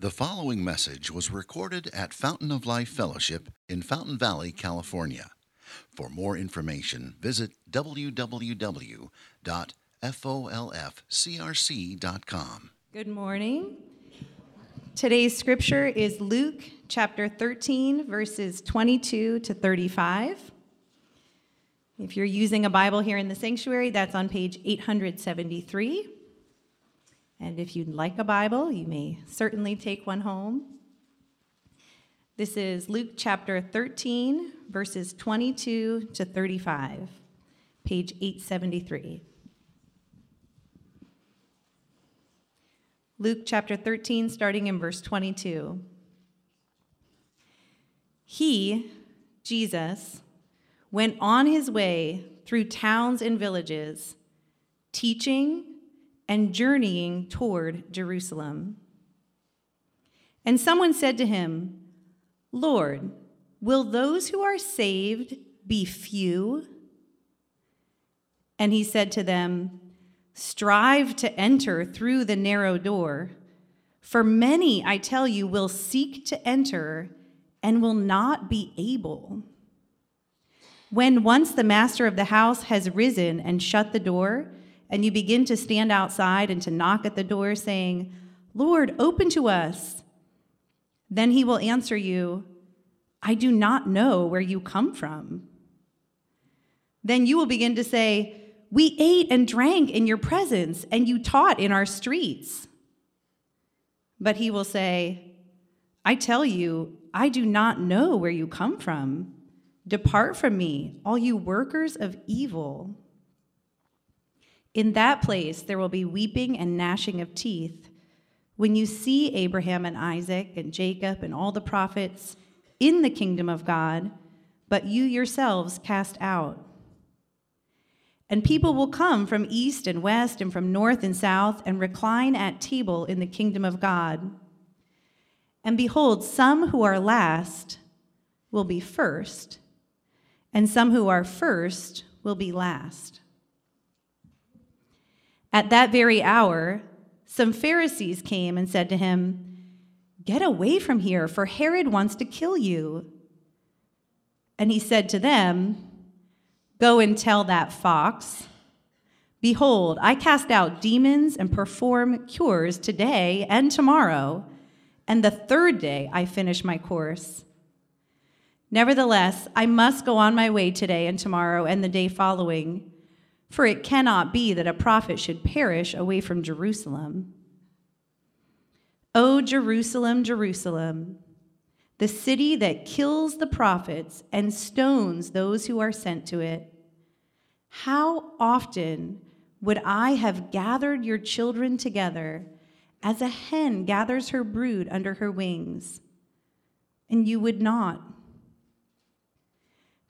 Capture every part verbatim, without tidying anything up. The following message was recorded at Fountain of Life Fellowship in Fountain Valley, California. For more information, visit w w w dot folf c r c dot com. Good morning. Today's scripture is Luke chapter thirteen, verses twenty-two to thirty-five. If you're using a Bible here in the sanctuary, that's on page eight hundred seventy-three. And if you'd like a Bible, you may certainly take one home. This is Luke chapter thirteen, verses twenty-two to thirty-five, page eight seventy-three. Luke chapter thirteen, starting in verse twenty-two. He, Jesus, went on his way through towns and villages, teaching and journeying toward Jerusalem. And someone said to him, "Lord, will those who are saved be few?" And he said to them, "Strive to enter through the narrow door, for many, I tell you, will seek to enter and will not be able. When once the master of the house has risen and shut the door, and you begin to stand outside and to knock at the door, saying, 'Lord, open to us,' then he will answer you, 'I do not know where you come from.' Then you will begin to say, 'We ate and drank in your presence, and you taught in our streets.' But he will say, 'I tell you, I do not know where you come from. Depart from me, all you workers of evil.' In that place there will be weeping and gnashing of teeth when you see Abraham and Isaac and Jacob and all the prophets in the kingdom of God, but you yourselves cast out. And people will come from east and west and from north and south and recline at table in the kingdom of God. And behold, some who are last will be first, and some who are first will be last." At that very hour, some Pharisees came and said to him, "Get away from here, for Herod wants to kill you." And he said to them, "Go and tell that fox, 'Behold, I cast out demons and perform cures today and tomorrow, and the third day I finish my course. Nevertheless, I must go on my way today and tomorrow and the day following, for it cannot be that a prophet should perish away from Jerusalem. O Jerusalem, Jerusalem, the city that kills the prophets and stones those who are sent to it. How often would I have gathered your children together as a hen gathers her brood under her wings, and you would not.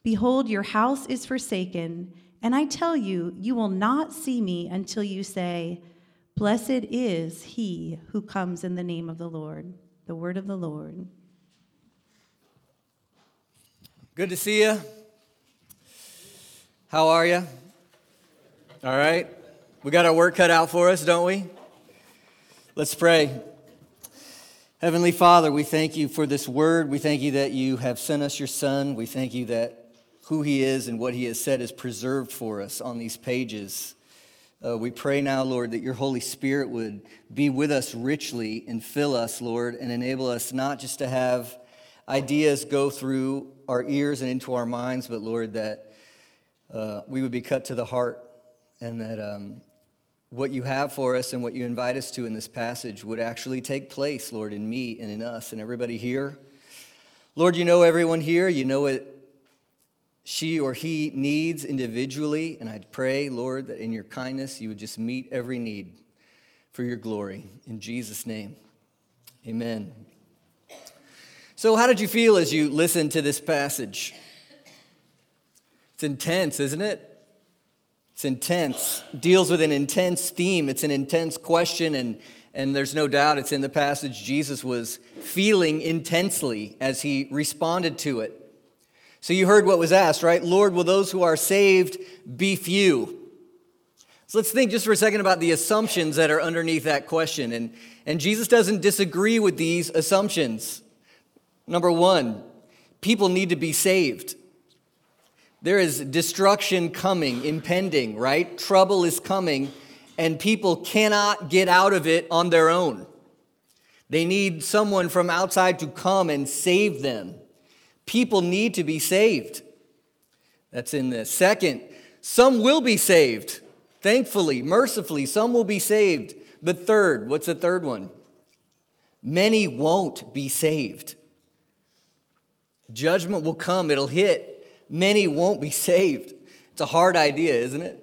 Behold, your house is forsaken, and I tell you, you will not see me until you say, 'Blessed is he who comes in the name of the Lord.'" The word of the Lord. Good to see you. How are you? All right. We got our work cut out for us, don't we? Let's pray. Heavenly Father, we thank you for this word. We thank you that you have sent us your Son. We thank you that who he is and what he has said is preserved for us on these pages. Uh, we pray now, Lord, that your Holy Spirit would be with us richly and fill us, Lord, and enable us not just to have ideas go through our ears and into our minds, but, Lord, that uh, we would be cut to the heart, and that um, what you have for us and what you invite us to in this passage would actually take place, Lord, in me and in us and everybody here. Lord, you know everyone here. You know it. She or he needs individually, and I pray, Lord, that in your kindness you would just meet every need for your glory. In Jesus' name, amen. So how did you feel as you listened to this passage? It's intense, isn't it? It's intense. It deals with an intense theme. It's an intense question, and, and there's no doubt it's in the passage. Jesus was feeling intensely as he responded to it. So you heard what was asked, right? Lord, will those who are saved be few? So let's think just for a second about the assumptions that are underneath that question. And, and Jesus doesn't disagree with these assumptions. Number one, people need to be saved. There is destruction coming, impending, right? Trouble is coming, and people cannot get out of it on their own. They need someone from outside to come and save them. People need to be saved. That's in this. Second, some will be saved. Thankfully, mercifully, some will be saved. But third, what's the third one? Many won't be saved. Judgment will come. It'll hit. Many won't be saved. It's a hard idea, isn't it?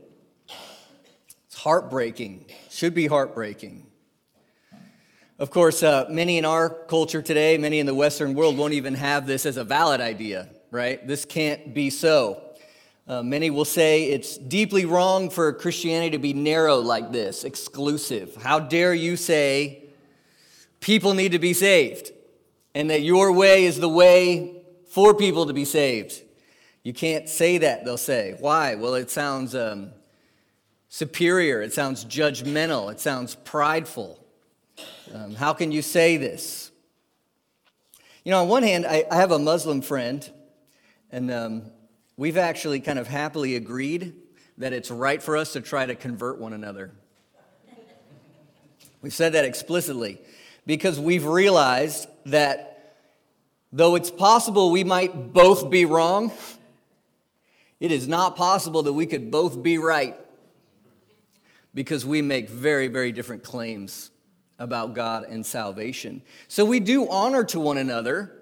It's heartbreaking. Should be heartbreaking. Of course, uh, many in our culture today, many in the Western world won't even have this as a valid idea, right? This can't be so. Uh, many will say it's deeply wrong for Christianity to be narrow like this, exclusive. How dare you say people need to be saved and that your way is the way for people to be saved? You can't say that, they'll say. Why? Well, it sounds um, superior. It sounds judgmental. It sounds prideful. Um, how can you say this? You know, on one hand, I, I have a Muslim friend, and um we've actually kind of happily agreed that it's right for us to try to convert one another. We've said that explicitly because we've realized that though it's possible we might both be wrong, it is not possible that we could both be right because we make very, very different claims about God and salvation. So we do honor to one another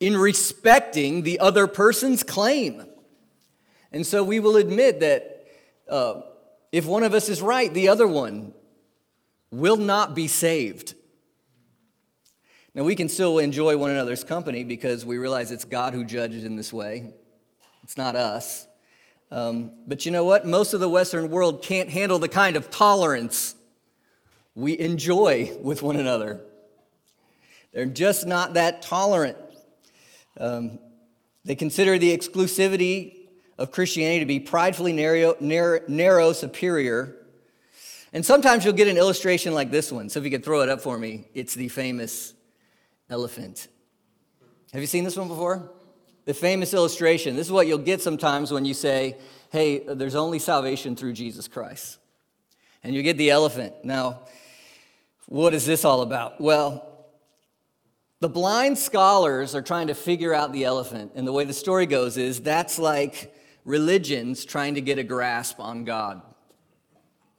in respecting the other person's claim. And so we will admit that uh, if one of us is right, the other one will not be saved. Now, we can still enjoy one another's company because we realize it's God who judges in this way. It's not us. Um, but you know what? Most of the Western world can't handle the kind of tolerance we enjoy with one another. They're just not that tolerant. Um, they consider the exclusivity of Christianity to be pridefully narrow, narrow, narrow, superior. And sometimes you'll get an illustration like this one. So if you could throw it up for me, it's the famous elephant. Have you seen this one before? The famous illustration. This is what you'll get sometimes when you say, hey, there's only salvation through Jesus Christ. And you get the elephant. Now, what is this all about? Well, the blind scholars are trying to figure out the elephant, and the way the story goes is that's like religions trying to get a grasp on God.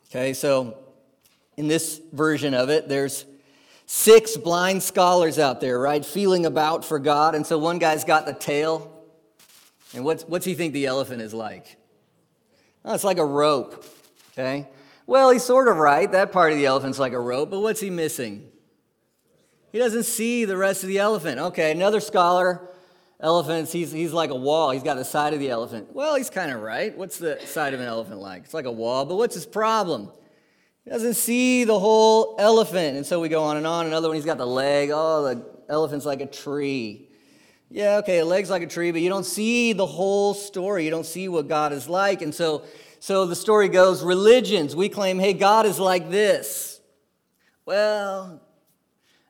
Okay, so in this version of it, there's six blind scholars out there, right, feeling about for God, and so one guy's got the tail, and what's, what's he think the elephant is like? Oh, it's like a rope, okay? Well, he's sort of right, that part of the elephant's like a rope, but what's he missing? He doesn't see the rest of the elephant. Okay, another scholar, elephants, he's he's like a wall. He's got the side of the elephant. Well, he's kind of right. What's the side of an elephant like? It's like a wall, but what's his problem? He doesn't see the whole elephant. And so we go on and on. Another one, he's got the leg. Oh, the elephant's like a tree. Yeah, okay, the leg's like a tree, but you don't see the whole story. You don't see what God is like. And so, so the story goes, religions, we claim, hey, God is like this. Well,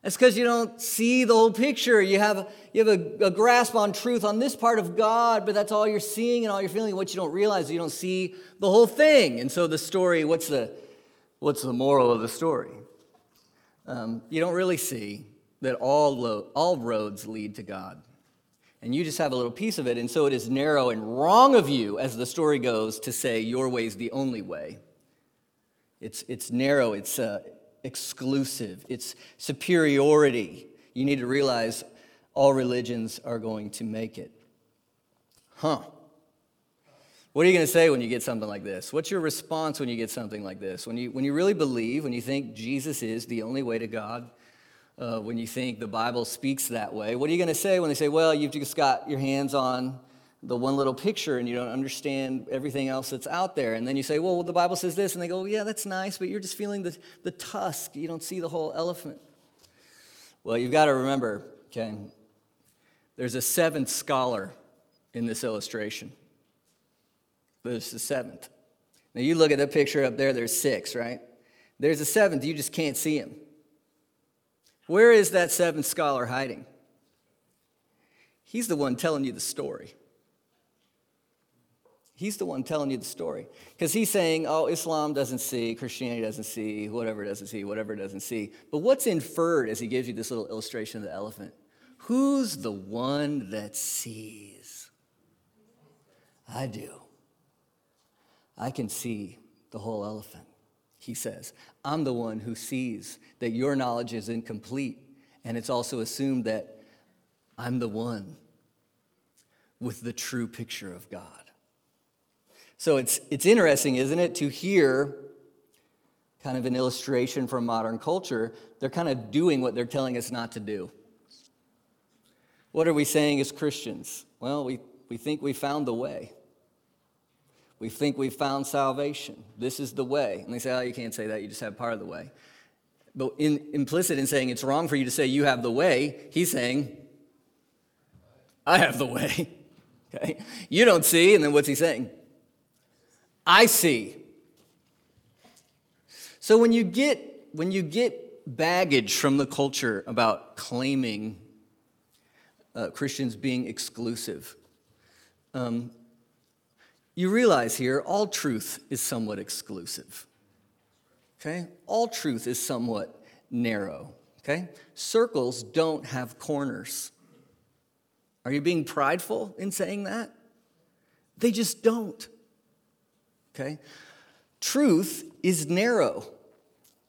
that's because you don't see the whole picture. You have, you have a, a grasp on truth on this part of God, but that's all you're seeing and all you're feeling. What you don't realize, you don't see the whole thing. And so the story, what's the, what's the moral of the story? Um, you don't really see that all lo- all roads lead to God. And you just have a little piece of it. And so it is narrow and wrong of you, as the story goes, to say your way is the only way. It's, it's narrow. It's... Uh, exclusive. It's superiority. You need to realize all religions are going to make it. Huh. What are you going to say when you get something like this? What's your response when you get something like this? When you when you really believe, when you think Jesus is the only way to God, uh, when you think the Bible speaks that way, what are you going to say when they say, well, you've just got your hands on the one little picture and you don't understand everything else that's out there? And then you say, well, the Bible says this, and they go, yeah, that's nice, but you're just feeling the, the tusk. You don't see the whole elephant. Well, you've got to remember, okay, there's a seventh scholar in this illustration. There's the seventh. Now you look at that picture up there, there's six, right? There's a seventh, you just can't see him. Where is that seventh scholar hiding? He's the one telling you the story. He's the one telling you the story. Because he's saying, oh, Islam doesn't see, Christianity doesn't see, whatever it doesn't see, whatever it doesn't see. But what's inferred as he gives you this little illustration of the elephant? Who's the one that sees? I do. I can see the whole elephant, he says. I'm the one who sees that your knowledge is incomplete, and it's also assumed that I'm the one with the true picture of God. So it's it's interesting, isn't it, to hear kind of an illustration from modern culture. They're kind of doing what they're telling us not to do. What are we saying as Christians? Well, we, we think we found the way. We think we found salvation. This is the way. And they say, oh, you can't say that. You just have part of the way. But in, implicit in saying it's wrong for you to say you have the way, he's saying, I have the way. Okay? You don't see, and then what's he saying? I see. So when you get when you get baggage from the culture about claiming uh, Christians being exclusive, um, you realize here all truth is somewhat exclusive. Okay, all truth is somewhat narrow. Okay, circles don't have corners. Are you being prideful in saying that? They just don't. Okay? Truth is narrow.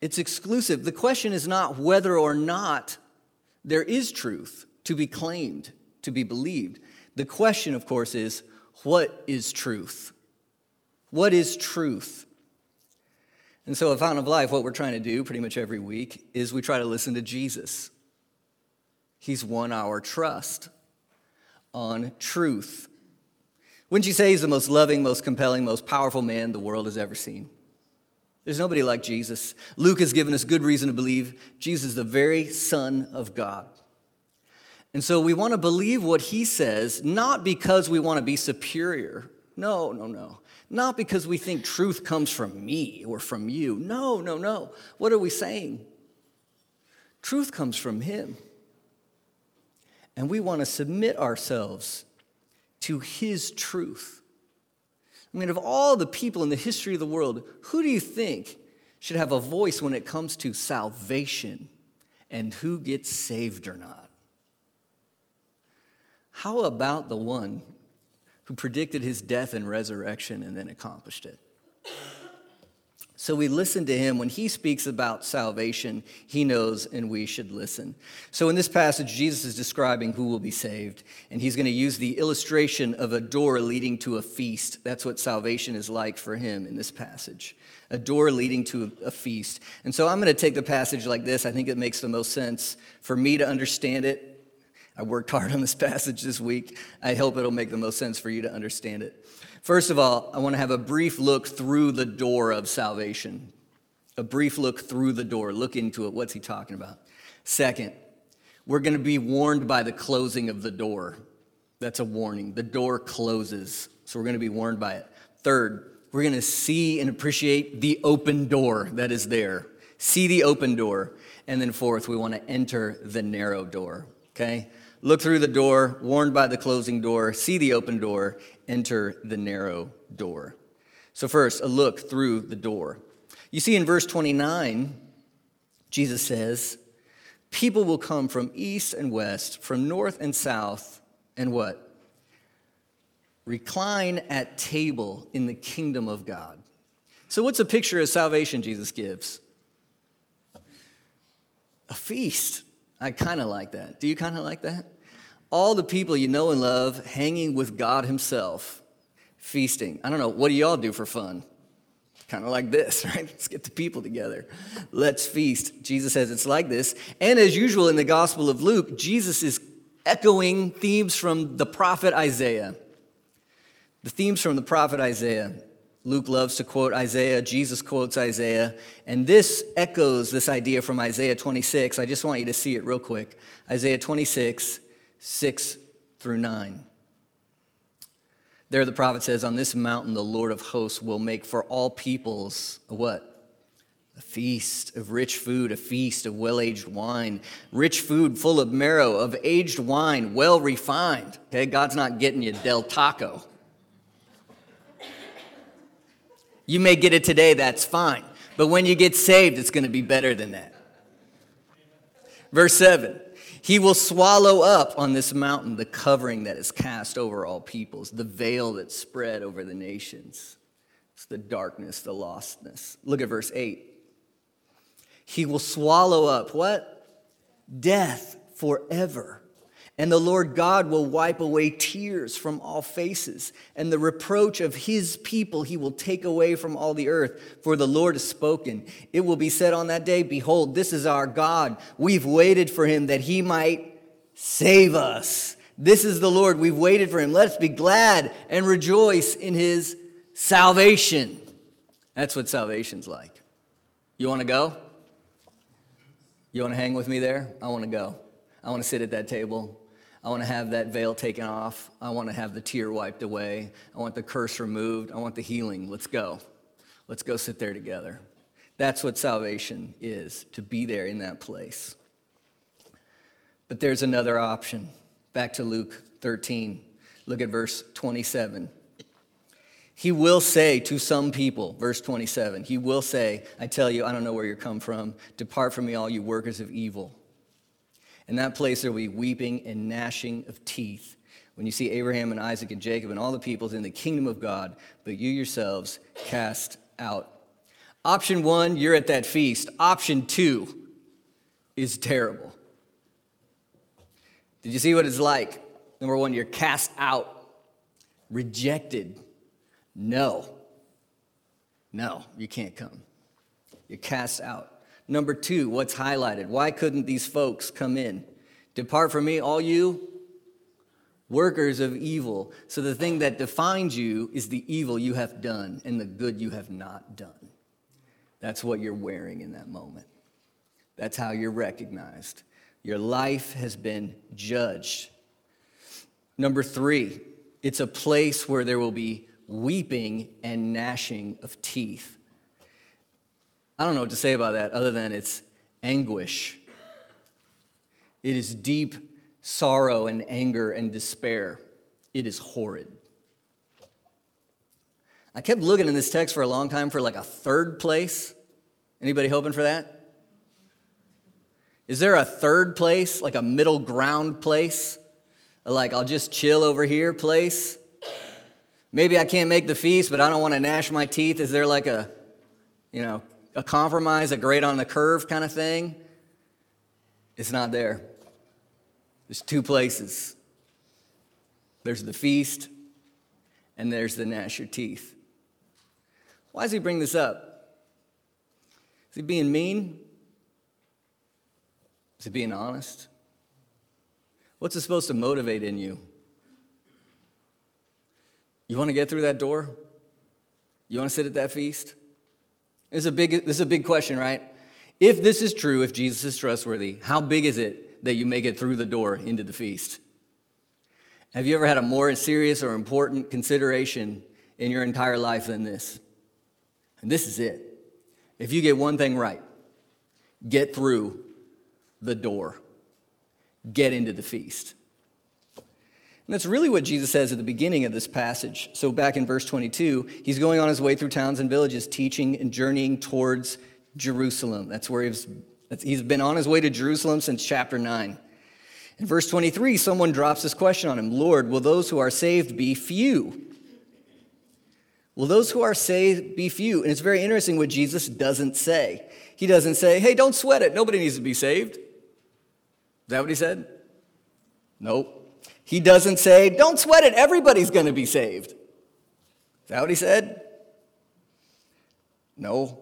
It's exclusive. The question is not whether or not there is truth to be claimed, to be believed. The question, of course, is what is truth? What is truth? And so at Fountain of Life, what we're trying to do pretty much every week is we try to listen to Jesus. He's won our trust on truth. Wouldn't you say he's the most loving, most compelling, most powerful man the world has ever seen? There's nobody like Jesus. Luke has given us good reason to believe Jesus is the very Son of God. And so we want to believe what he says, not because we want to be superior. No, no, no. Not because we think truth comes from me or from you. No, no, no. What are we saying? Truth comes from him. And we want to submit ourselves to his truth. I mean, of all the people in the history of the world, who do you think should have a voice when it comes to salvation and who gets saved or not? How about the one who predicted his death and resurrection and then accomplished it? So we listen to him. When he speaks about salvation, he knows and we should listen. So in this passage, Jesus is describing who will be saved. And he's going to use the illustration of a door leading to a feast. That's what salvation is like for him in this passage. A door leading to a feast. And so I'm going to take the passage like this. I think it makes the most sense for me to understand it. I worked hard on this passage this week. I hope it'll make the most sense for you to understand it. First of all, I want to have a brief look through the door of salvation. A brief look through the door. Look into it. What's he talking about? Second, we're going to be warned by the closing of the door. That's a warning. The door closes. So we're going to be warned by it. Third, we're going to see and appreciate the open door that is there. See the open door. And then fourth, we want to enter the narrow door. Okay? Look through the door, warned by the closing door, see the open door, enter the narrow door. So first, a look through the door. You see in verse twenty-nine, Jesus says, people will come from east and west, from north and south, and what? Recline at table in the kingdom of God. So what's a picture of salvation Jesus gives? A feast. I kind of like that. Do you kind of like that? All the people you know and love hanging with God himself, feasting. I don't know, what do y'all do for fun? Kind of like this, right? Let's get the people together. Let's feast. Jesus says it's like this. And as usual in the Gospel of Luke, Jesus is echoing themes from the prophet Isaiah. The themes from the prophet Isaiah. Luke loves to quote Isaiah. Jesus quotes Isaiah. And this echoes this idea from Isaiah twenty-six. I just want you to see it real quick. Isaiah twenty-six, six through nine. There the prophet says, on this mountain the Lord of hosts will make for all peoples a what? A feast of rich food, a feast of well-aged wine, rich food full of marrow, of aged wine, well-refined. Okay, God's not getting you Del Taco. You may get it today, that's fine. But when you get saved, it's going to be better than that. Verse seven, he will swallow up on this mountain the covering that is cast over all peoples, the veil that's spread over the nations. It's the darkness, the lostness. Look at verse eight. He will swallow up what? Death forever. And the Lord God will wipe away tears from all faces, and the reproach of his people he will take away from all the earth, for the Lord has spoken. It will be said on that day, behold, this is our God. We've waited for him that he might save us. This is the Lord. We've waited for him. Let us be glad and rejoice in his salvation. That's what salvation's like. You want to go? You want to hang with me there? I want to go. I want to sit at that table. I want to have that veil taken off. I want to have the tear wiped away. I want the curse removed. I want the healing. Let's go. Let's go sit there together. That's what salvation is, to be there in that place. But there's another option. Back to Luke thirteen. Look at verse twenty-seven. He will say to some people, verse twenty-seven, he will say, I tell you, I don't know where you come from. Depart from me, all you workers of evil. In that place there will be weeping and gnashing of teeth when you see Abraham and Isaac and Jacob and all the peoples in the kingdom of God, but you yourselves cast out. Option one, you're at that feast. Option two is terrible. Did you see what it's like? Number one, you're cast out, rejected. No, no, you can't come. You're cast out. Number two, what's highlighted? Why couldn't these folks come in? Depart from me, all you workers of evil. So the thing that defines you is the evil you have done and the good you have not done. That's what you're wearing in that moment. That's how you're recognized. Your life has been judged. Number three, it's a place where there will be weeping and gnashing of teeth. I don't know what to say about that other than it's anguish. It is deep sorrow and anger and despair. It is horrid. I kept looking in this text for a long time for like a third place. Anybody hoping for that? Is there a third place, like a middle ground place? Like I'll just chill over here place? Maybe I can't make the feast, but I don't want to gnash my teeth. Is there like a, you know, a compromise, a grade on the curve kind of thing? It's not there. There's two places. There's the feast, and there's the gnash your teeth. Why does he bring this up? Is he being mean? Is he being honest? What's it supposed to motivate in you? You want to get through that door? You want to sit at that feast? This is a big, this is a big question, right? If this is true, if Jesus is trustworthy, how big is it that you make it through the door into the feast? Have you ever had a more serious or important consideration in your entire life than this? And this is it. If you get one thing right, get through the door. Get into the feast. And that's really what Jesus says at the beginning of this passage. So back in verse twenty-two, he's going on his way through towns and villages, teaching and journeying towards Jerusalem. That's where he's, he's been on his way to Jerusalem since chapter nine. In verse twenty-three, someone drops this question on him. Lord, will those who are saved be few? Will those who are saved be few? And it's very interesting what Jesus doesn't say. He doesn't say, hey, don't sweat it. Nobody needs to be saved. Is that what he said? Nope. He doesn't say, don't sweat it, everybody's going to be saved. Is that what he said? No.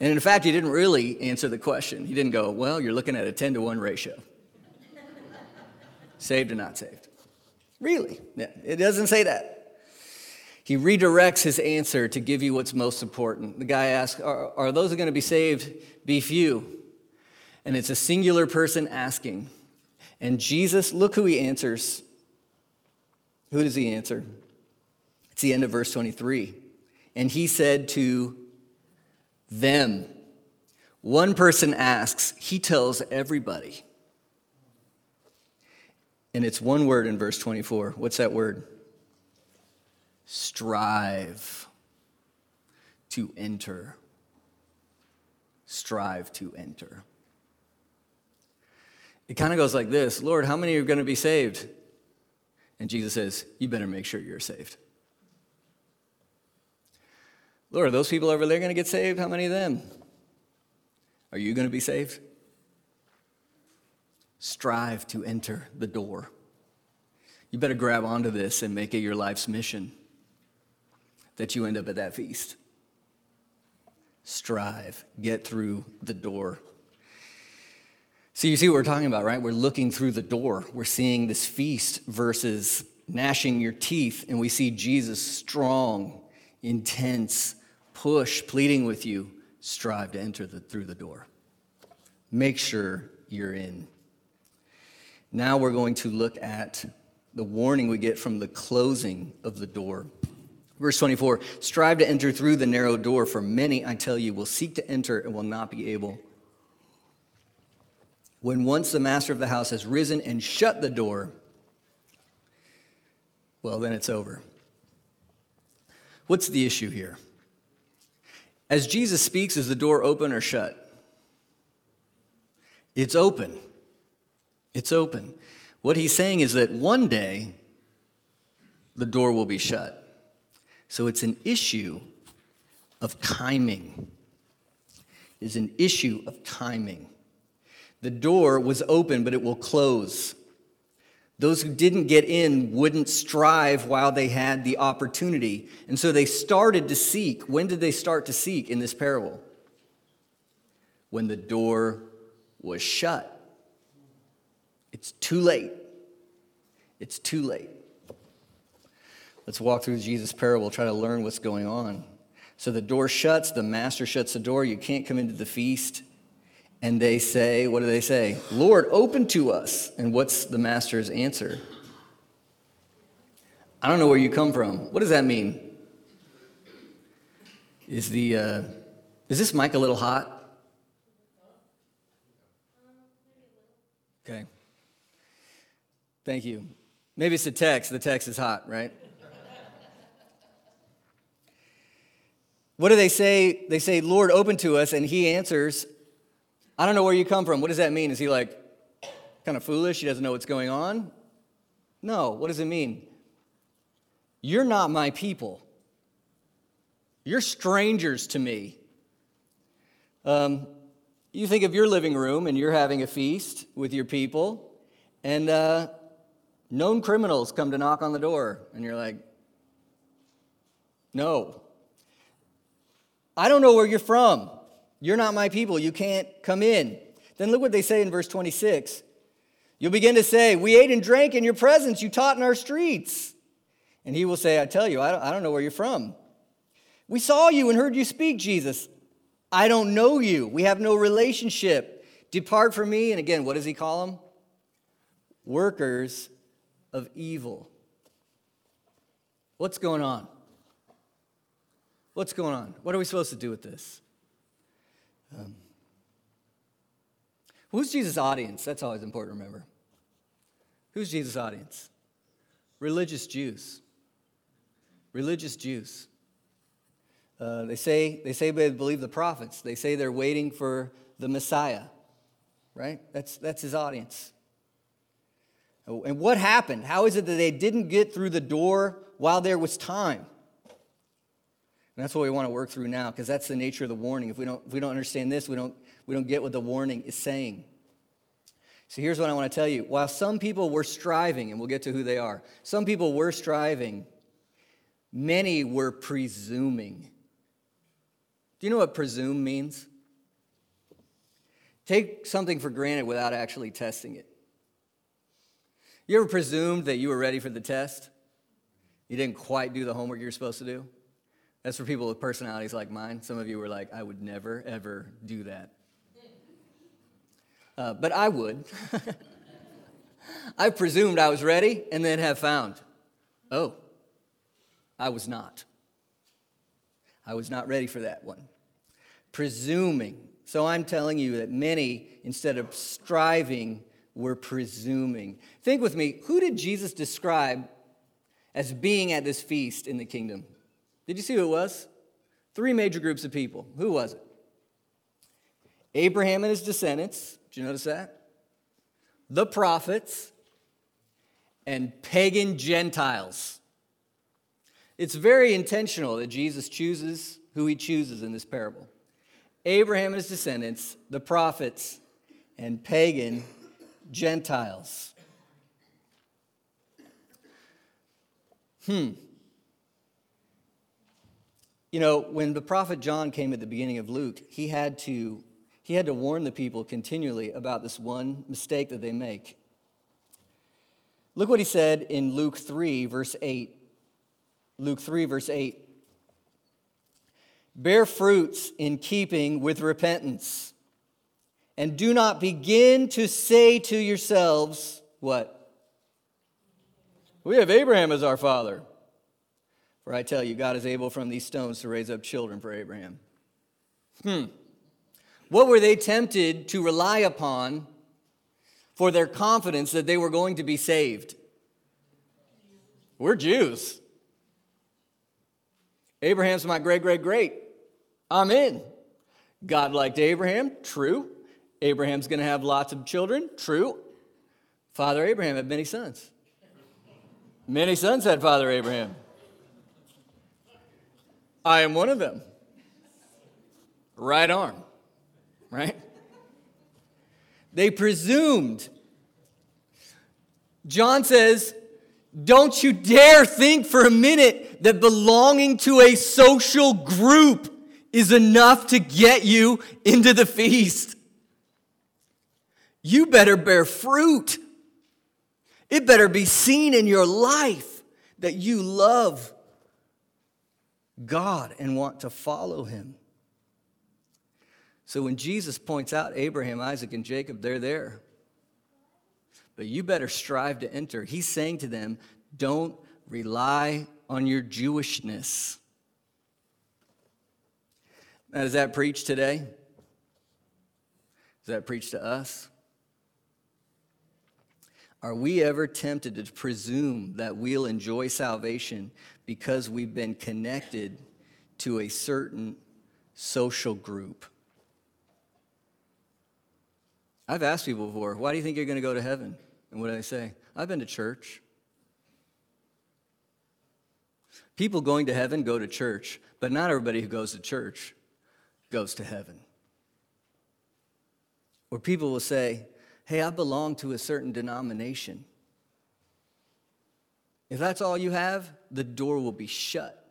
And in fact, he didn't really answer the question. He didn't go, well, you're looking at a ten to one ratio. Saved or not saved. Really? Yeah, it doesn't say that. He redirects his answer to give you what's most important. The guy asks, are, are those who are going to be saved be few? And it's a singular person asking. And Jesus, look who he answers. Who does he answer? It's the end of verse twenty-three. And he said to them, one person asks, he tells everybody. And it's one word in verse twenty-four. What's that word? Strive to enter. Strive to enter. It kind of goes like this. Lord, how many are going to be saved? And Jesus says, you better make sure you're saved. Lord, are those people over there going to get saved? How many of them? Are you going to be saved? Strive to enter the door. You better grab onto this and make it your life's mission that you end up at that feast. Strive. Get through the door. So you see what we're talking about, right? We're looking through the door. We're seeing this feast versus gnashing your teeth, and we see Jesus' strong, intense push, pleading with you, strive to enter the, through the door. Make sure you're in. Now we're going to look at the warning we get from the closing of the door. Verse twenty-four, strive to enter through the narrow door, for many, I tell you, will seek to enter and will not be able. When once the master of the house has risen and shut the door, well, then it's over. What's the issue here? As Jesus speaks, is the door open or shut? It's open. It's open. What he's saying is that one day, the door will be shut. So it's an issue of timing. It's an issue of timing. The door was open, but it will close. Those who didn't get in wouldn't strive while they had the opportunity. And so they started to seek. When did they start to seek in this parable? When the door was shut. It's too late. It's too late. Let's walk through Jesus' parable, try to learn what's going on. So the door shuts, the master shuts the door. You can't come into the feast. And they say, what do they say? Lord, open to us. And what's the master's answer? I don't know where you come from. What does that mean? Is the uh, is this mic a little hot? Okay. Thank you. Maybe it's the text. The text is hot, right? What do they say? They say, Lord, open to us. And he answers, I don't know where you come from. What does that mean? Is he like kind of foolish? He doesn't know what's going on? No. What does it mean? You're not my people. You're strangers to me. Um, you think of your living room and you're having a feast with your people and uh, known criminals come to knock on the door and you're like, no. I don't know where you're from. You're not my people. You can't come in. Then look what they say in verse twenty-six. You'll begin to say, we ate and drank in your presence. You taught in our streets. And he will say, I tell you, I don't know where you're from. We saw you and heard you speak, Jesus. I don't know you. We have no relationship. Depart from me. And again, what does he call them? Workers of evil. What's going on? What's going on? What are we supposed to do with this? Um, who's Jesus' audience? That's always important to remember. Who's Jesus' audience? Religious Jews. Religious Jews. Uh, they say they say they believe the prophets. They say they're waiting for the Messiah, right? That's that's his audience. And what happened? How is it that they didn't get through the door while there was time? And that's what we want to work through now, because that's the nature of the warning. If we don't, if we don't understand this, we don't, we don't get what the warning is saying. So here's what I want to tell you. While some people were striving, and we'll get to who they are, some people were striving, many were presuming. Do you know what presume means? Take something for granted without actually testing it. You ever presumed that you were ready for the test? You didn't quite do the homework you were supposed to do? That's for people with personalities like mine. Some of you were like, I would never, ever do that. Uh, but I would. I presumed I was ready and then have found, oh, I was not. I was not ready for that one. Presuming. So I'm telling you that many, instead of striving, were presuming. Think with me, who did Jesus describe as being at this feast in the kingdom? Did you see who it was? Three major groups of people. Who was it? Abraham and his descendants. Did you notice that? The prophets and pagan Gentiles. It's very intentional that Jesus chooses who he chooses in this parable. Abraham and his descendants, the prophets, and pagan Gentiles. Hmm. You know, when the prophet John came at the beginning of Luke, he had to he had to warn the people continually about this one mistake that they make. Look what he said in Luke three, verse eight. Luke three, verse eight. Bear fruits in keeping with repentance, and do not begin to say to yourselves, what? We have Abraham as our father. For I tell you, God is able from these stones to raise up children for Abraham. Hmm. What were they tempted to rely upon for their confidence that they were going to be saved? We're Jews. Abraham's my great, great, great. I'm in. God liked Abraham. True. Abraham's going to have lots of children. True. Father Abraham had many sons. Many sons had Father Abraham. I am one of them. Right arm, right? They presumed. John says, don't you dare think for a minute that belonging to a social group is enough to get you into the feast. You better bear fruit. It better be seen in your life that you love God and want to follow him. So when Jesus points out Abraham, Isaac, and Jacob, they're there. But you better strive to enter. He's saying to them, don't rely on your Jewishness. Now, does that preach today? Does that preach to us? Are we ever tempted to presume that we'll enjoy salvation because we've been connected to a certain social group? I've asked people before, why do you think you're going to go to heaven? And what do they say? I've been to church. People going to heaven go to church, but not everybody who goes to church goes to heaven. Or people will say, hey, I belong to a certain denomination. If that's all you have, the door will be shut.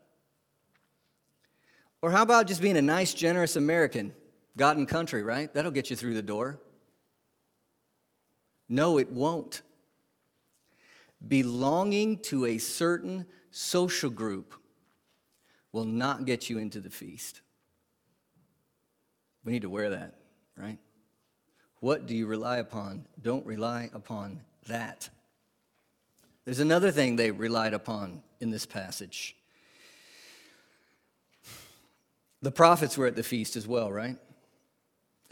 Or how about just being a nice, generous American? God and country, right? That'll get you through the door. No, it won't. Belonging to a certain social group will not get you into the feast. We need to wear that, right? What do you rely upon? Don't rely upon that. There's another thing they relied upon in this passage. The prophets were at the feast as well, right?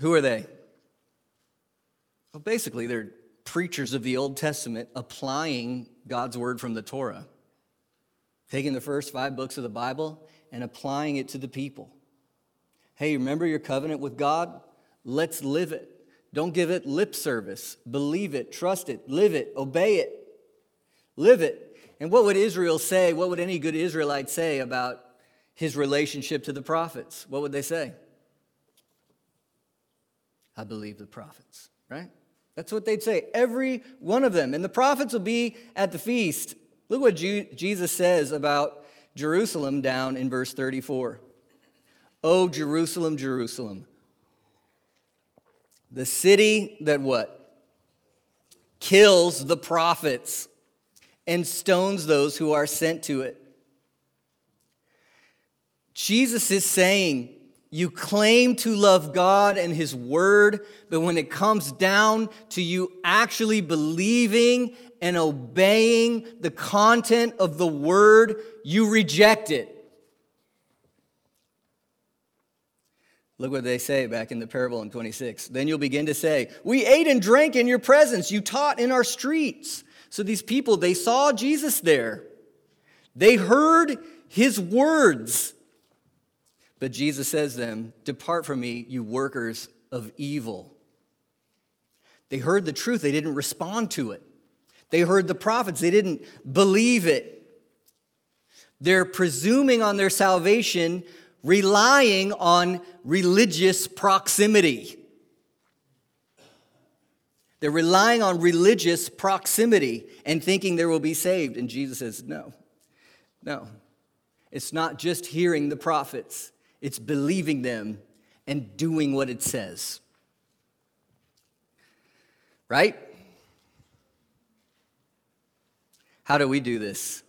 Who are they? Well, basically, they're preachers of the Old Testament applying God's word from the Torah, taking the first five books of the Bible and applying it to the people. Hey, remember your covenant with God? Let's live it. Don't give it lip service. Believe it, trust it, live it, obey it, live it. And what would Israel say? What would any good Israelite say about his relationship to the prophets? What would they say? I believe the prophets, right? That's what they'd say, every one of them. And the prophets will be at the feast. Look what Jesus says about Jerusalem down in verse thirty-four. Oh, Jerusalem, Jerusalem. The city that what? Kills the prophets and stones those who are sent to it. Jesus is saying, You claim to love God and His Word, but when it comes down to you actually believing and obeying the content of the Word, you reject it. Look what they say back in the parable in twenty-six. Then you'll begin to say, "We ate and drank in your presence. You taught in our streets." So these people, they saw Jesus there. They heard His words. But Jesus says to them, "Depart from me, you workers of evil." They heard the truth. They didn't respond to it. They heard the prophets. They didn't believe it. They're presuming on their salvation, relying on religious proximity. They're relying on religious proximity and thinking they will be saved. And Jesus says, no, no. It's not just hearing the prophets. It's believing them and doing what it says. Right? How do we do this?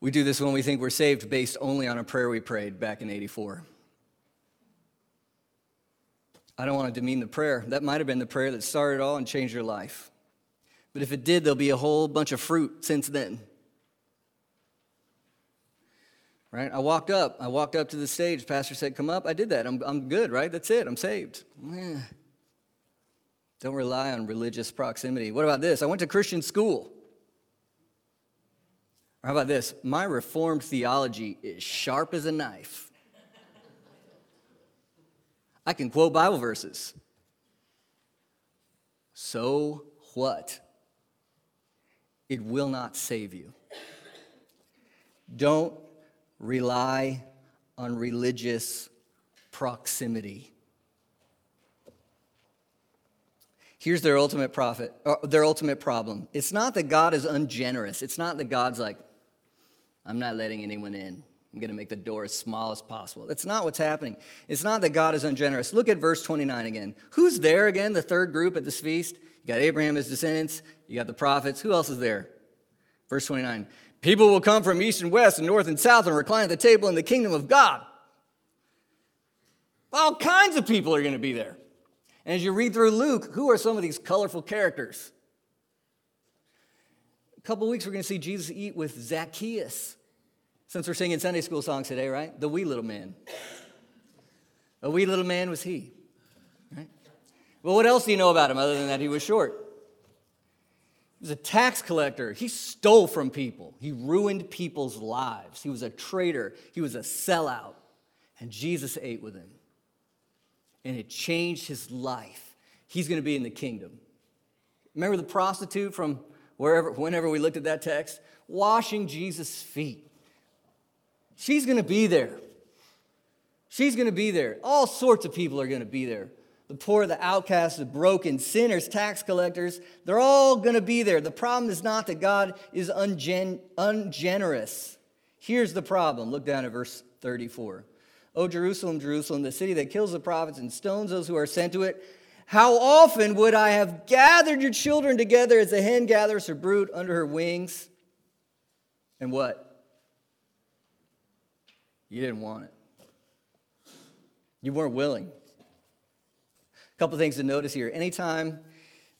We do this when we think we're saved based only on a prayer we prayed back in eighty-four. I don't want to demean the prayer. That might have been the prayer that started it all and changed your life. But if it did, there'll be a whole bunch of fruit since then. Right? I walked up. I walked up to the stage. Pastor said, "Come up." I did that. I'm, I'm good, right? That's it. I'm saved. Yeah. Don't rely on religious proximity. What about this? I went to Christian school. How about this? My Reformed theology is sharp as a knife. I can quote Bible verses. So what? It will not save you. Don't rely on religious proximity. Here's their ultimate profit, or their ultimate problem. It's not that God is ungenerous. It's not that God's like, "I'm not letting anyone in. I'm going to make the door as small as possible." That's not what's happening. It's not that God is ungenerous. Look at verse twenty-nine again. Who's there again, the third group at this feast? You got Abraham, his descendants. You got the prophets. Who else is there? Verse twenty-nine. People will come from east and west and north and south and recline at the table in the kingdom of God. All kinds of people are going to be there. And as you read through Luke, who are some of these colorful characters? A couple weeks, we're going to see Jesus eat with Zacchaeus. Since we're singing Sunday school songs today, right? The wee little man. A wee little man was he. Right? Well, what else do you know about him other than that he was short? He was a tax collector. He stole from people. He ruined people's lives. He was a traitor. He was a sellout. And Jesus ate with him. And it changed his life. He's going to be in the kingdom. Remember the prostitute from wherever, whenever we looked at that text? Washing Jesus' feet. She's going to be there. She's going to be there. All sorts of people are going to be there. The poor, the outcasts, the broken, sinners, tax collectors. They're all going to be there. The problem is not that God is ungen- ungenerous. Here's the problem. Look down at verse thirty-four. "O Jerusalem, Jerusalem, the city that kills the prophets and stones those who are sent to it, how often would I have gathered your children together as a hen gathers her brood under her wings?" And what? You didn't want it. You weren't willing. A couple things to notice here. Anytime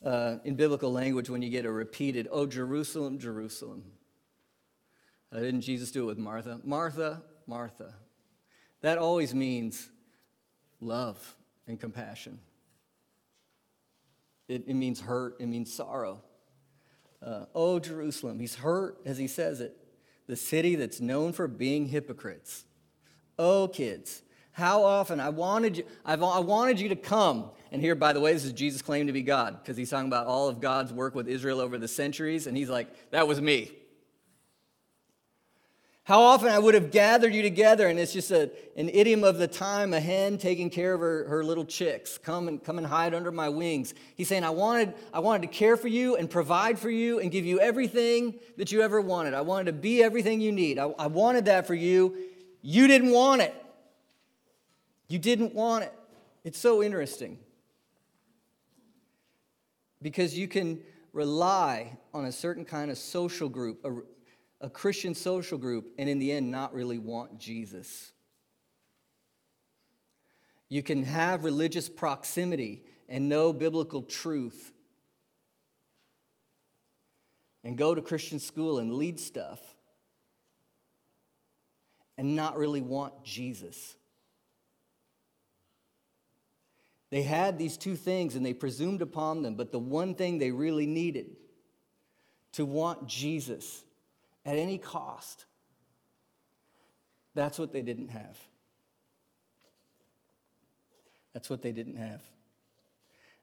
uh, in biblical language when you get a repeated, "O Jerusalem, Jerusalem." Uh, didn't Jesus do it with Martha? Martha, Martha. That always means love and compassion. It, it means hurt. It means sorrow. Uh, oh, Jerusalem. He's hurt as he says it. The city that's known for being hypocrites. Oh, kids. How often I wanted you, I've, I wanted you to come. And here, by the way, this is Jesus' claim to be God. Because he's talking about all of God's work with Israel over the centuries. And he's like, that was me. How often I would have gathered you together, and it's just a, an idiom of the time, a hen taking care of her, her little chicks. Come and come and hide under my wings. He's saying, I wanted, I wanted to care for you and provide for you and give you everything that you ever wanted. I wanted to be everything you need. I, I wanted that for you. You didn't want it. You didn't want it. It's so interesting. Because you can rely on a certain kind of social group, a, a Christian social group, and in the end not really want Jesus. You can have religious proximity and know biblical truth and go to Christian school and lead stuff and not really want Jesus. They had these two things and they presumed upon them, but the one thing they really needed, to want Jesus at any cost, that's what they didn't have. That's what they didn't have.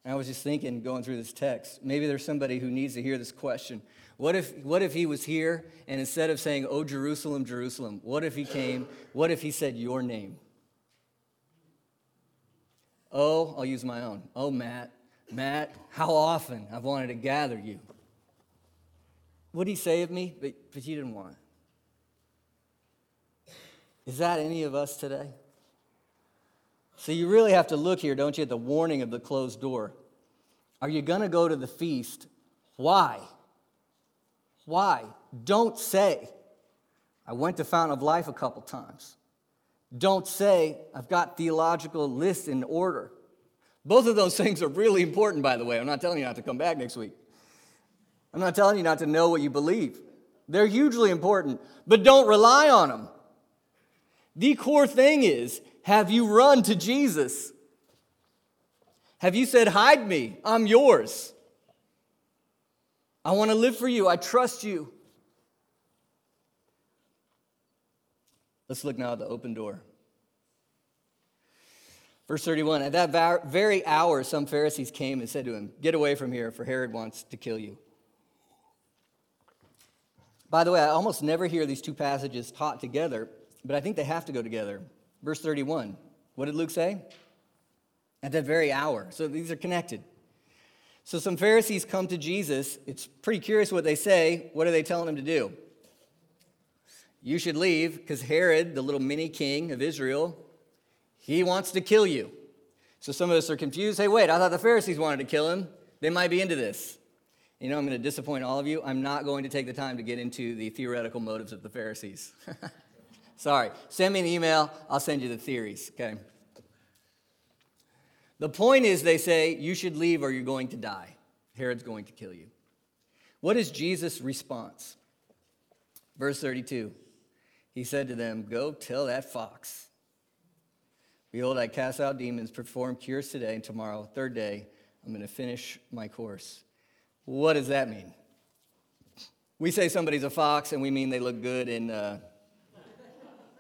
And I was just thinking, going through this text, maybe there's somebody who needs to hear this question. What if, what if he was here, and instead of saying, "Oh, Jerusalem, Jerusalem," what if he came, what if he said your name? Oh, I'll use my own. Oh, Matt, Matt, how often I've wanted to gather you. What'd he say of me? But, but you didn't want it. Is that any of us today? So you really have to look here, don't you, at the warning of the closed door. Are you going to go to the feast? Why? Why? Don't say, "I went to Fountain of Life a couple times." Don't say, "I've got theological lists in order." Both of those things are really important, by the way. I'm not telling you not to come back next week. I'm not telling you not to know what you believe. They're hugely important, but don't rely on them. The core thing is, have you run to Jesus? Have you said, "Hide me, I'm yours. I want to live for you, I trust you." Let's look now at the open door. Verse thirty-one, "At that very hour some Pharisees came and said to him, 'Get away from here, for Herod wants to kill you.'" By the way, I almost never hear these two passages taught together, but I think they have to go together. Verse thirty-one, what did Luke say? "At that very hour." So these are connected. So some Pharisees come to Jesus. It's pretty curious what they say. What are they telling him to do? "You should leave, because Herod, the little mini king of Israel, he wants to kill you." So some of us are confused. Hey, wait, I thought the Pharisees wanted to kill him. They might be into this. You know, I'm going to disappoint all of you. I'm not going to take the time to get into the theoretical motives of the Pharisees. Sorry. Send me an email. I'll send you the theories, okay? The point is, they say, "You should leave or you're going to die. Herod's going to kill you." What is Jesus' response? Verse thirty-two. He said to them, "Go tell that fox, 'Behold, I cast out demons, perform cures today, and tomorrow, third day, I'm going to finish my course.'" What does that mean? We say somebody's a fox, and we mean they look good in uh,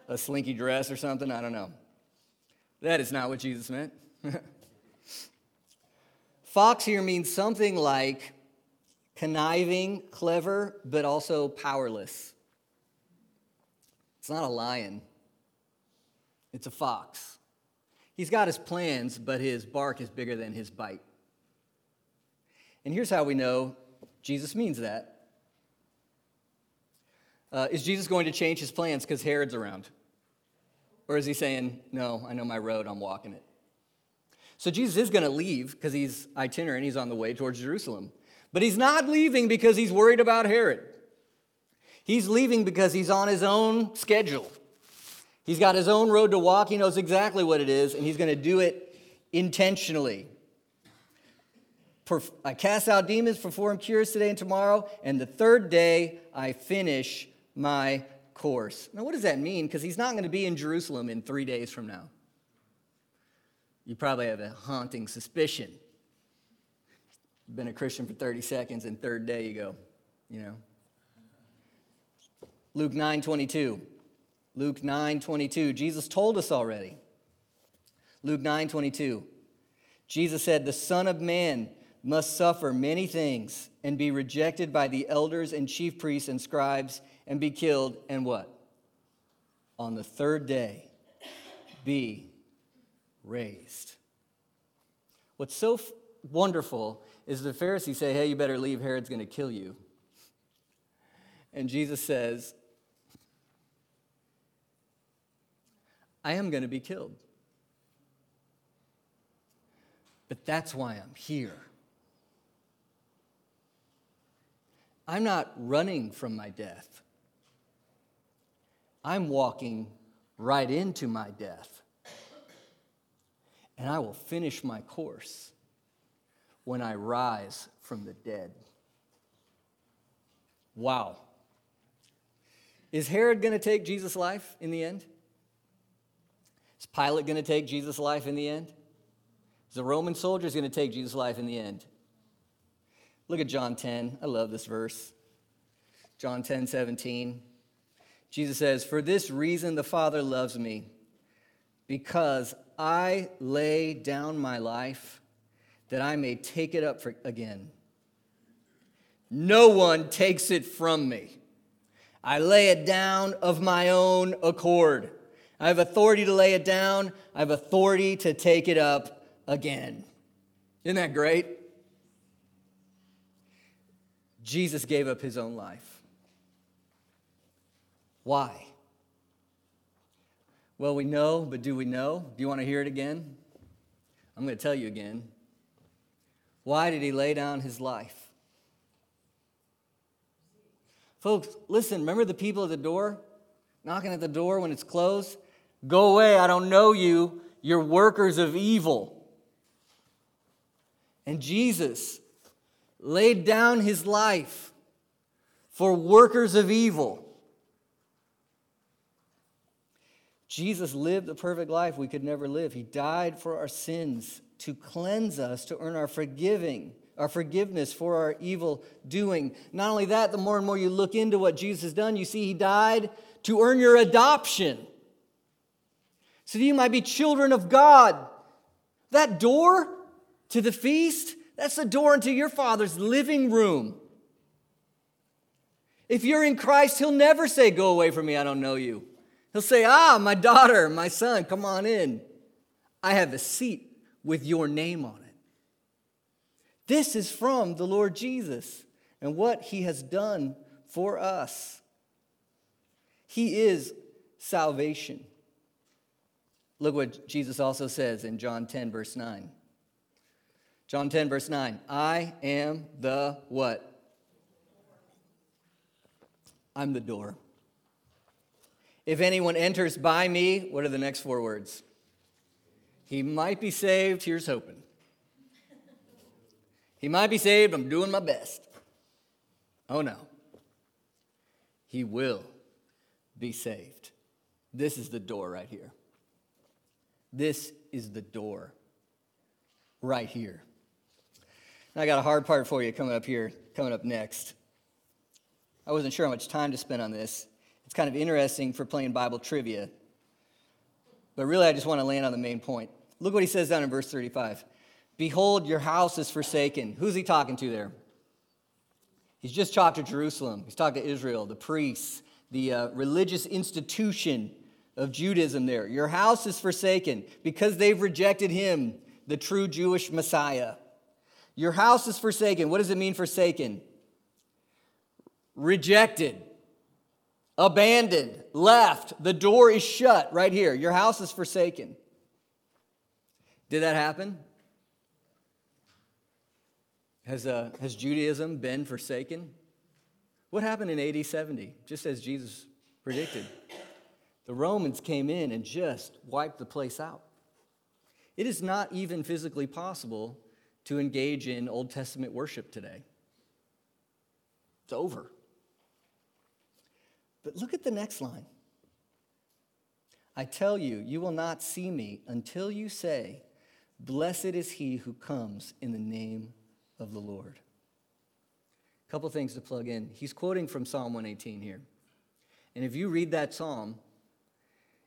a slinky dress or something. I don't know. That is not what Jesus meant. Fox here means something like conniving, clever, but also powerless. It's not a lion. It's a fox. He's got his plans, but his bark is bigger than his bite. And here's how we know Jesus means that. Uh, is Jesus going to change his plans because Herod's around? Or is he saying, "No, I know my road, I'm walking it"? So Jesus is going to leave because he's itinerant, he's on the way towards Jerusalem. But he's not leaving because he's worried about Herod. He's leaving because he's on his own schedule. He's got his own road to walk. He knows exactly what it is, and he's going to do it intentionally. "I cast out demons, perform cures today and tomorrow, and the third day I finish my course." Now, what does that mean? Because he's not going to be in Jerusalem in three days from now. You probably have a haunting suspicion. You've been a Christian for thirty seconds, and third day you go, you know. Luke nine twenty-two. Luke nine twenty-two. Jesus told us already. Luke nine twenty-two. Jesus said, "The Son of Man must suffer many things and be rejected by the elders and chief priests and scribes and be killed and" what? "On the third day be raised." What's so f- wonderful is the Pharisees say, "Hey, you better leave. Herod's going to kill you." And Jesus says, "I am going to be killed. But that's why I'm here. I'm not running from my death. I'm walking right into my death. and I will finish my course when I rise from the dead. Wow. Is Herod going to take Jesus' life in the end? Is Pilate going to take Jesus' life in the end? Is the Roman soldier going to take Jesus' life in the end? Look at John ten. I love this verse. John ten, seventeen. Jesus says, "For this reason the Father loves me, because I lay down my life that I may take it up for again. No one takes it from me. I lay it down of my own accord. I have authority to lay it down. I have authority to take it up again." Isn't that great? Jesus gave up his own life. Why? Well, we know, but do we know? Do you want to hear it again? I'm going to tell you again. Why did he lay down his life? Folks, listen, remember the people at the door? Knocking at the door when it's closed? "Go away, I don't know you. You're workers of evil." And Jesus laid down his life for workers of evil. Jesus lived the perfect life we could never live. He died for our sins to cleanse us, to earn our forgiving. Our forgiveness for our evil doing. Not only that, the more and more you look into what Jesus has done, you see he died to earn your adoption, so that you might be children of God. That door to the feast, that's the door into your Father's living room. If you're in Christ, he'll never say, "Go away from me, I don't know you." He'll say, "Ah, my daughter, my son, come on in. I have a seat with your name on it." This is from the Lord Jesus and what he has done for us. He is salvation. Look what Jesus also says in John ten, verse nine. John ten, verse nine. "I am the" what? "I'm the door. If anyone enters by me," what are the next four words? "He might be saved." Here's hoping. He might be saved. I'm doing my best. Oh no. He will be saved. This is the door right here. This is the door right here. And I got a hard part for you coming up here, coming up next. I wasn't sure how much time to spend on this. It's kind of interesting for playing Bible trivia. But really, I just want to land on the main point. Look what he says down in verse thirty-five. "Behold, your house is forsaken." Who's he talking to there? He's just talked to Jerusalem. He's talked to Israel, the priests, the uh, religious institution of Judaism there. Your house is forsaken because they've rejected him, the true Jewish Messiah. Your house is forsaken. What does it mean, forsaken? Rejected, abandoned, left. The door is shut right here. Your house is forsaken. Did that happen? Has, uh, has Judaism been forsaken? What happened in A D seventy, just as Jesus predicted? The Romans came in and just wiped the place out. It is not even physically possible to engage in Old Testament worship today. It's over. But look at the next line. "I tell you, you will not see me until you say, 'Blessed is he who comes in the name of God.'" Of the Lord. A couple things to plug in. He's quoting from Psalm one eighteen here. And if you read that psalm,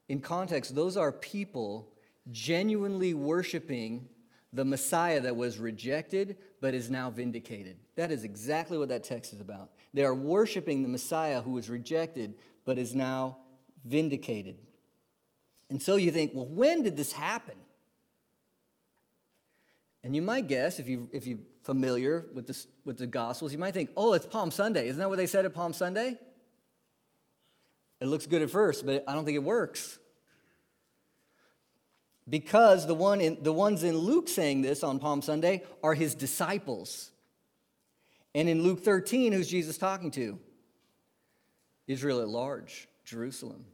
in context, those are people genuinely worshiping the Messiah that was rejected but is now vindicated. That is exactly what that text is about. They are worshiping the Messiah who was rejected but is now vindicated. And so you think, well, when did this happen? And you might guess, if you if you familiar with this with the Gospels, you might think, "Oh, it's Palm Sunday. Isn't that what they said at Palm Sunday? It looks good at first, but I don't think it works." Because the one in, the ones in Luke saying this on Palm Sunday are his disciples. And in Luke thirteen, who's Jesus talking to? Israel at large, Jerusalem.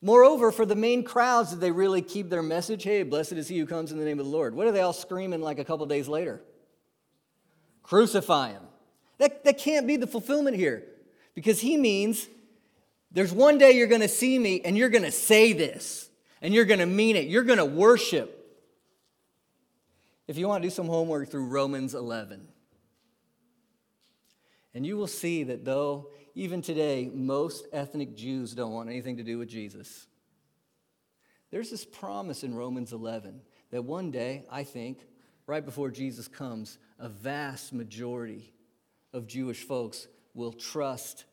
Moreover, for the main crowds, did they really keep their message? Hey, blessed is he who comes in the name of the Lord. What are they all screaming like a couple days later? Crucify him. That, that can't be the fulfillment here, because he means there's one day you're going to see me and you're going to say this and you're going to mean it. You're going to worship. If you want to do some homework through Romans eleven, and you will see that though even today most ethnic Jews don't want anything to do with Jesus, there's this promise in Romans eleven that one day, I think, right before Jesus comes, a vast majority of Jewish folks will trust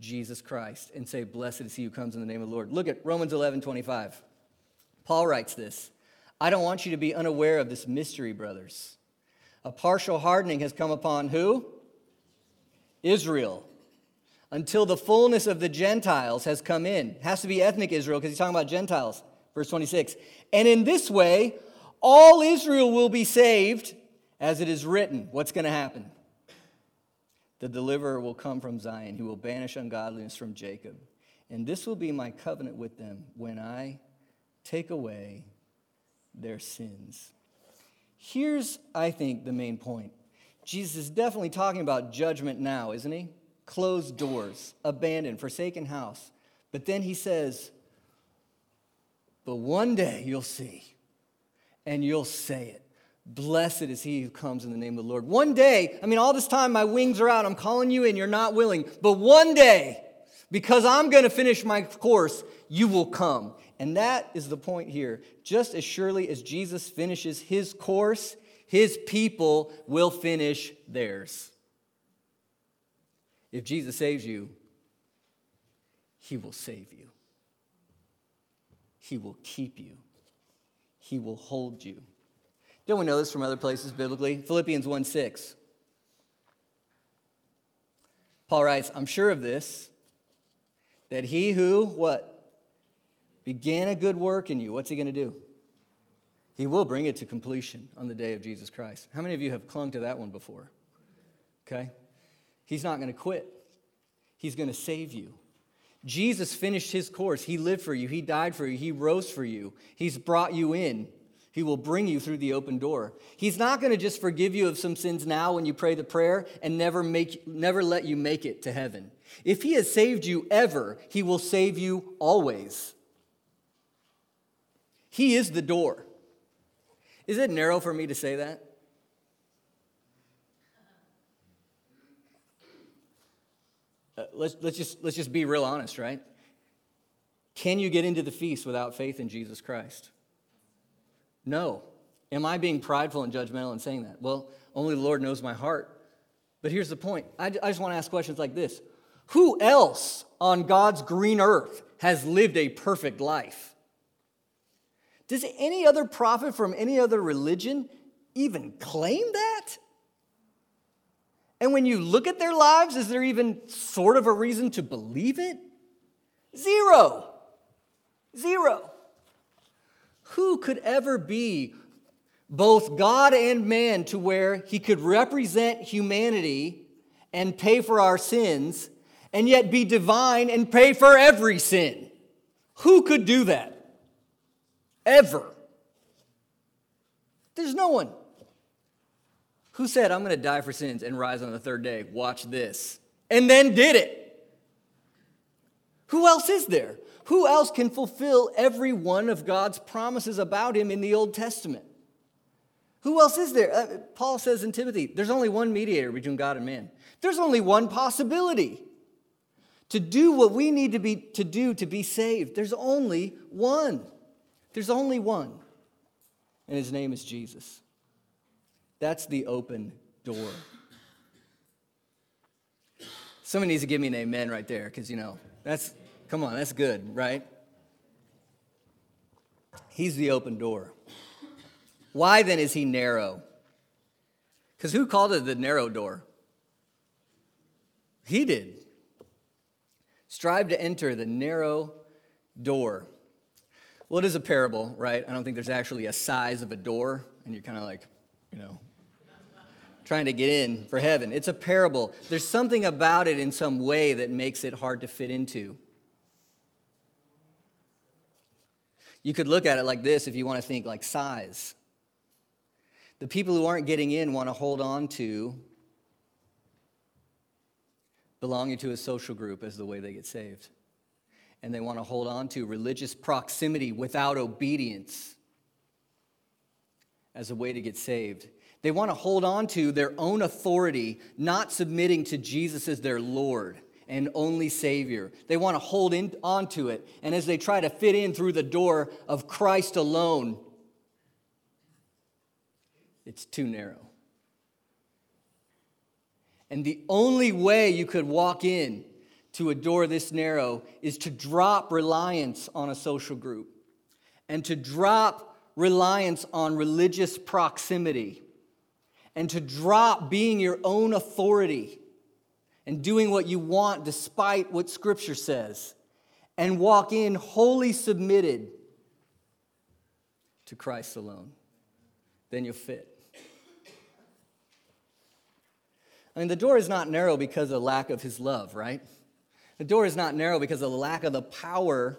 Jesus Christ and say, blessed is he who comes in the name of the Lord. Look at Romans eleven twenty-five. Paul writes this: I don't want you to be unaware of this mystery, brothers. A partial hardening has come upon who? Israel. Until the fullness of the Gentiles has come in. It has to be ethnic Israel because he's talking about Gentiles. Verse twenty-six. And in this way, all Israel will be saved, as it is written. What's going to happen? The deliverer will come from Zion. He will banish ungodliness from Jacob. And this will be my covenant with them when I take away their sins. Here's, I think, the main point. Jesus is definitely talking about judgment now, isn't he? Closed doors, abandoned, forsaken house. But then he says, but one day you'll see, and you'll say it. Blessed is he who comes in the name of the Lord. One day, I mean, all this time my wings are out, I'm calling you and you're not willing. But one day, because I'm going to finish my course, you will come. And that is the point here. Just as surely as Jesus finishes his course, his people will finish theirs. If Jesus saves you, he will save you. He will keep you. He will hold you. Don't we know this from other places biblically? Philippians one six. Paul writes, I'm sure of this, that he who, what? Began a good work in you. What's he going to do? He will bring it to completion on the day of Jesus Christ. How many of you have clung to that one before? Okay? He's not going to quit. He's going to save you. Jesus finished his course. He lived for you. He died for you. He rose for you. He's brought you in. He will bring you through the open door. He's not going to just forgive you of some sins now when you pray the prayer and never make, never let you make it to heaven. If he has saved you ever, he will save you always. He is the door. Is it narrow for me to say that? Uh, let's, let's, just, let's just be real honest, right? Can you get into the feast without faith in Jesus Christ? No. Am I being prideful and judgmental in saying that? Well, only the Lord knows my heart. But here's the point. I, I just want to ask questions like this. Who else on God's green earth has lived a perfect life? Does any other prophet from any other religion even claim that? And when you look at their lives, is there even sort of a reason to believe it? Zero. Zero. Who could ever be both God and man to where he could represent humanity and pay for our sins, and yet be divine and pay for every sin? Who could do that? Ever. There's no one. Who said, I'm going to die for sins and rise on the third day? Watch this. And then did it. Who else is there? Who else can fulfill every one of God's promises about him in the Old Testament? Who else is there? Uh, Paul says in Timothy, there's only one mediator between God and man. There's only one possibility to do what we need to be to do to be saved. There's only one. There's only one, and his name is Jesus. That's the open door. Somebody needs to give me an amen right there, because, you know, that's, come on, that's good, right? He's the open door. Why, then, is he narrow? Because who called it the narrow door? He did. Strive to enter the narrow door. Well, it is a parable, right? I don't think there's actually a size of a door, and you're kind of like, you know, trying to get in for heaven. It's a parable. There's something about it in some way that makes it hard to fit into. You could look at it like this if you want to think like size. The people who aren't getting in want to hold on to belonging to a social group as the way they get saved. And they want to hold on to religious proximity without obedience as a way to get saved. They want to hold on to their own authority, not submitting to Jesus as their Lord and only Savior. They want to hold in, on to it. And as they try to fit in through the door of Christ alone, it's too narrow. And the only way you could walk in to a door this narrow is to drop reliance on a social group and to drop reliance on religious proximity and to drop being your own authority and doing what you want despite what Scripture says and walk in wholly submitted to Christ alone. Then you'll fit. I mean, the door is not narrow because of the lack of his love, right? The door is not narrow because of the lack of the power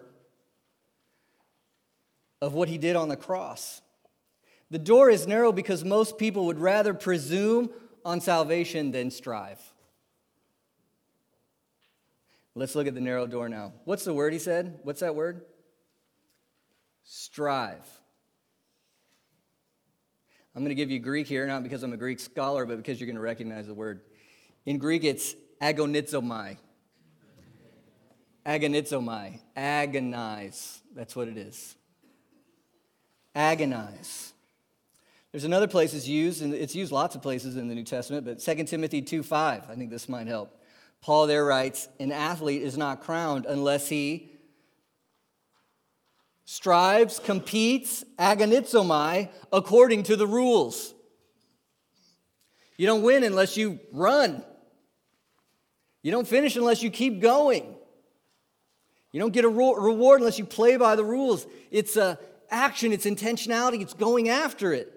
of what he did on the cross. The door is narrow because most people would rather presume on salvation than strive. Let's look at the narrow door now. What's the word he said? What's that word? Strive. I'm going to give you Greek here, not because I'm a Greek scholar, but because you're going to recognize the word. In Greek, it's agonizomai. Agonizomai. Agonize. That's what it is. Agonize. There's another place it's used, and it's used lots of places in the New Testament, but Second Timothy two five, I think this might help. Paul there writes, an athlete is not crowned unless he strives, competes, agonizomai, according to the rules. You don't win unless you run. You don't finish unless you keep going. You don't get a reward unless you play by the rules. It's uh, action, it's intentionality, it's going after it.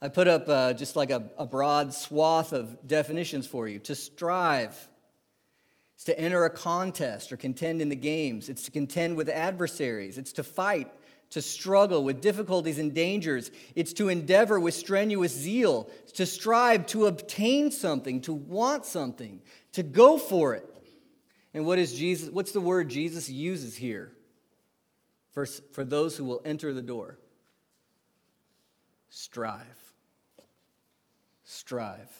I put up uh, just like a, a broad swath of definitions for you. To strive is to enter a contest or contend in the games. It's to contend with adversaries. It's to fight, to struggle with difficulties and dangers. It's to endeavor with strenuous zeal. It's to strive to obtain something, to want something, to go for it. And what is Jesus? What's the word Jesus uses here for, for those who will enter the door? Strive. Strive.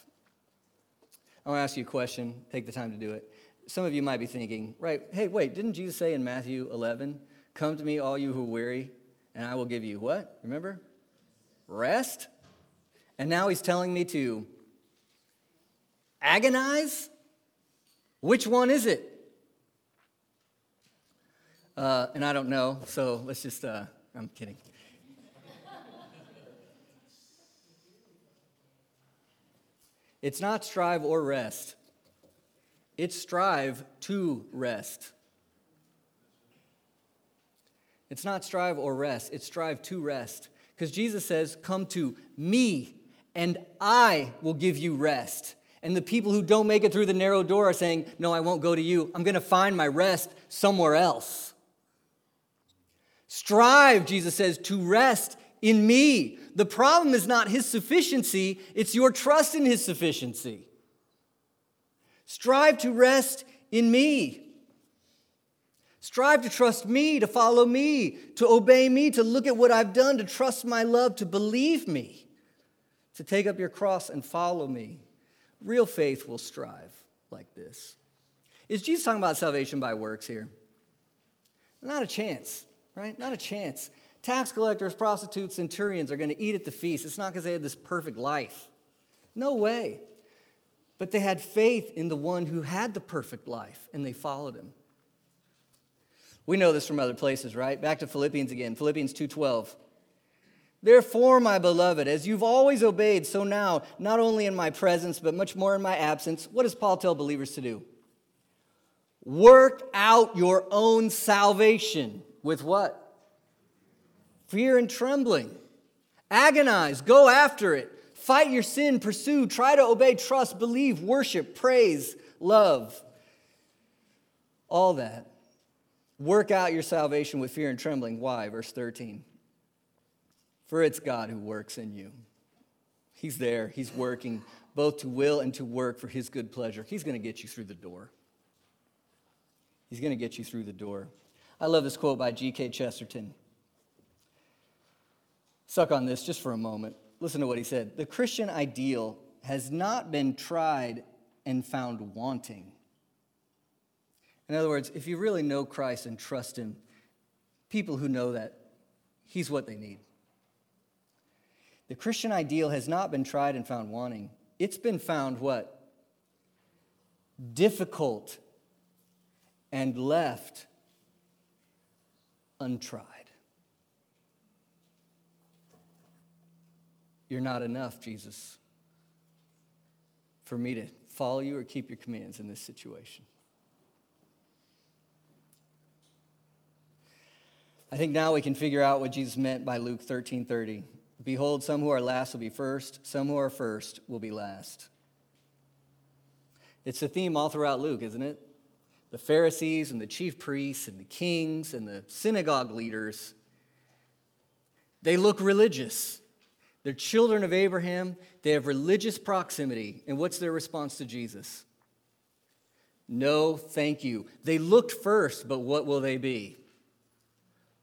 I want to ask you a question. Take the time to do it. Some of you might be thinking, right, hey, wait, didn't Jesus say in Matthew eleven, come to me, all you who are weary, and I will give you what? Remember? Rest? And now he's telling me to agonize? Which one is it? Uh, and I don't know, so let's just, uh, I'm kidding. It's not strive or rest. It's strive to rest. It's not strive or rest. It's strive to rest. Because Jesus says, come to me, and I will give you rest. And the people who don't make it through the narrow door are saying, no, I won't go to you. I'm going to find my rest somewhere else. Strive, Jesus says, to rest in me. The problem is not his sufficiency, it's your trust in his sufficiency. Strive to rest in me. Strive to trust me, to follow me, to obey me, to look at what I've done, to trust my love, to believe me, to take up your cross and follow me. Real faith will strive like this. Is Jesus talking about salvation by works here? Not a chance, right? Not a chance. Tax collectors, prostitutes, centurions are going to eat at the feast. It's not because they had this perfect life. No way. But they had faith in the one who had the perfect life, and they followed him. We know this from other places, right? Back to Philippians again, Philippians two twelve. Therefore, my beloved, as you've always obeyed, so now, not only in my presence, but much more in my absence, what does Paul tell believers to do? Work out your own salvation with what? Fear and trembling. Agonize. Go after it. Fight your sin. Pursue. Try to obey. Trust. Believe. Worship. Praise. Love. All that Work out your salvation with fear and trembling. Why? Verse thirteen. For it's God who works in you. He's there. He's working both to will and to work for his good pleasure. He's going to get you through the door. He's going to get you through the door. I love this quote by G K Chesterton. Suck on this just for a moment. Listen to what he said. The Christian ideal has not been tried and found wanting. In other words, if you really know Christ and trust him, people who know that, he's what they need. The Christian ideal has not been tried and found wanting. It's been found what? Difficult and left untried. You're not enough, Jesus, for me to follow you or keep your commands in this situation. I think now we can figure out what Jesus meant by Luke thirteen thirty. Behold, some who are last will be first, some who are first will be last. It's a theme all throughout Luke, isn't it? The Pharisees and the chief priests and the kings and the synagogue leaders, they look religious. They're children of Abraham. They have religious proximity. And what's their response to Jesus? No, thank you. They looked first, but what will they be?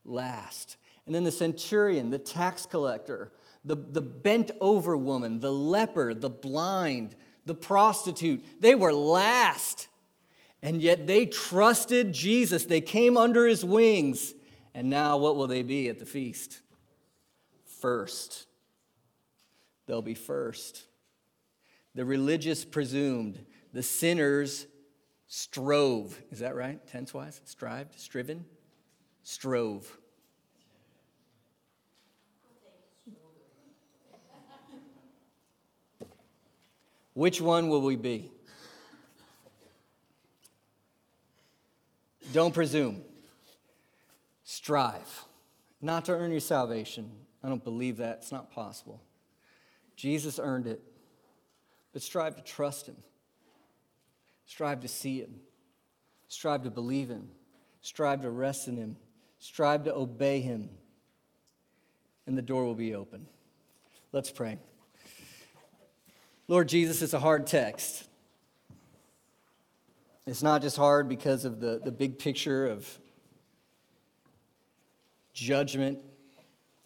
Last. And then the centurion, the tax collector, the, the bent over woman, the leper, the blind, the prostitute, they were last. And yet they trusted Jesus. They came under his wings. And now what will they be at the feast? First. They'll be first. The religious presumed. The sinners strove. Is that right? Tense-wise? Strived? Striven? Strove. Which one will we be? Don't presume. Strive. Not to earn your salvation. I don't believe that. It's not possible. Jesus earned it. But strive to trust him. Strive to see him. Strive to believe him. Strive to rest in him. Strive to obey him. And the door will be open. Let's pray. Lord Jesus, it's a hard text. It's not just hard because of the, the big picture of judgment,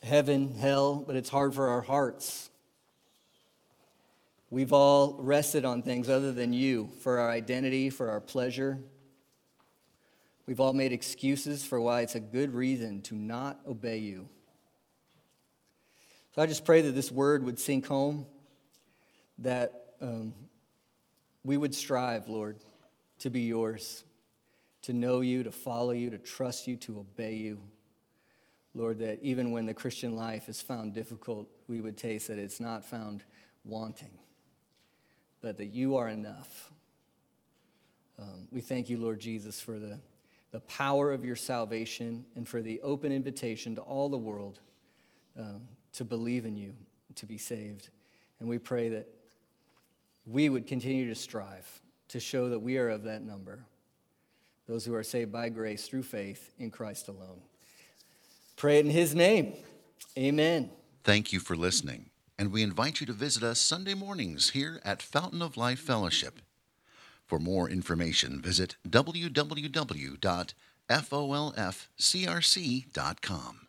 heaven, hell, but it's hard for our hearts. We've all rested on things other than you for our identity, for our pleasure. We've all made excuses for why it's a good reason to not obey you. So I just pray that this word would sink home, that um, we would strive, Lord, to be yours, to know you, to follow you, to trust you, to obey you. Lord, that even when the Christian life is found difficult, we would taste that it's not found wanting, but that you are enough. Um, we thank you, Lord Jesus, for the, the power of your salvation and for the open invitation to all the world um, to believe in you, to be saved. And we pray that we would continue to strive to show that we are of that number, those who are saved by grace through faith in Christ alone. Pray it in his name. Amen. Thank you for listening, and we invite you to visit us Sunday mornings here at Fountain of Life Fellowship. For more information, visit w w w dot folf c r c dot com.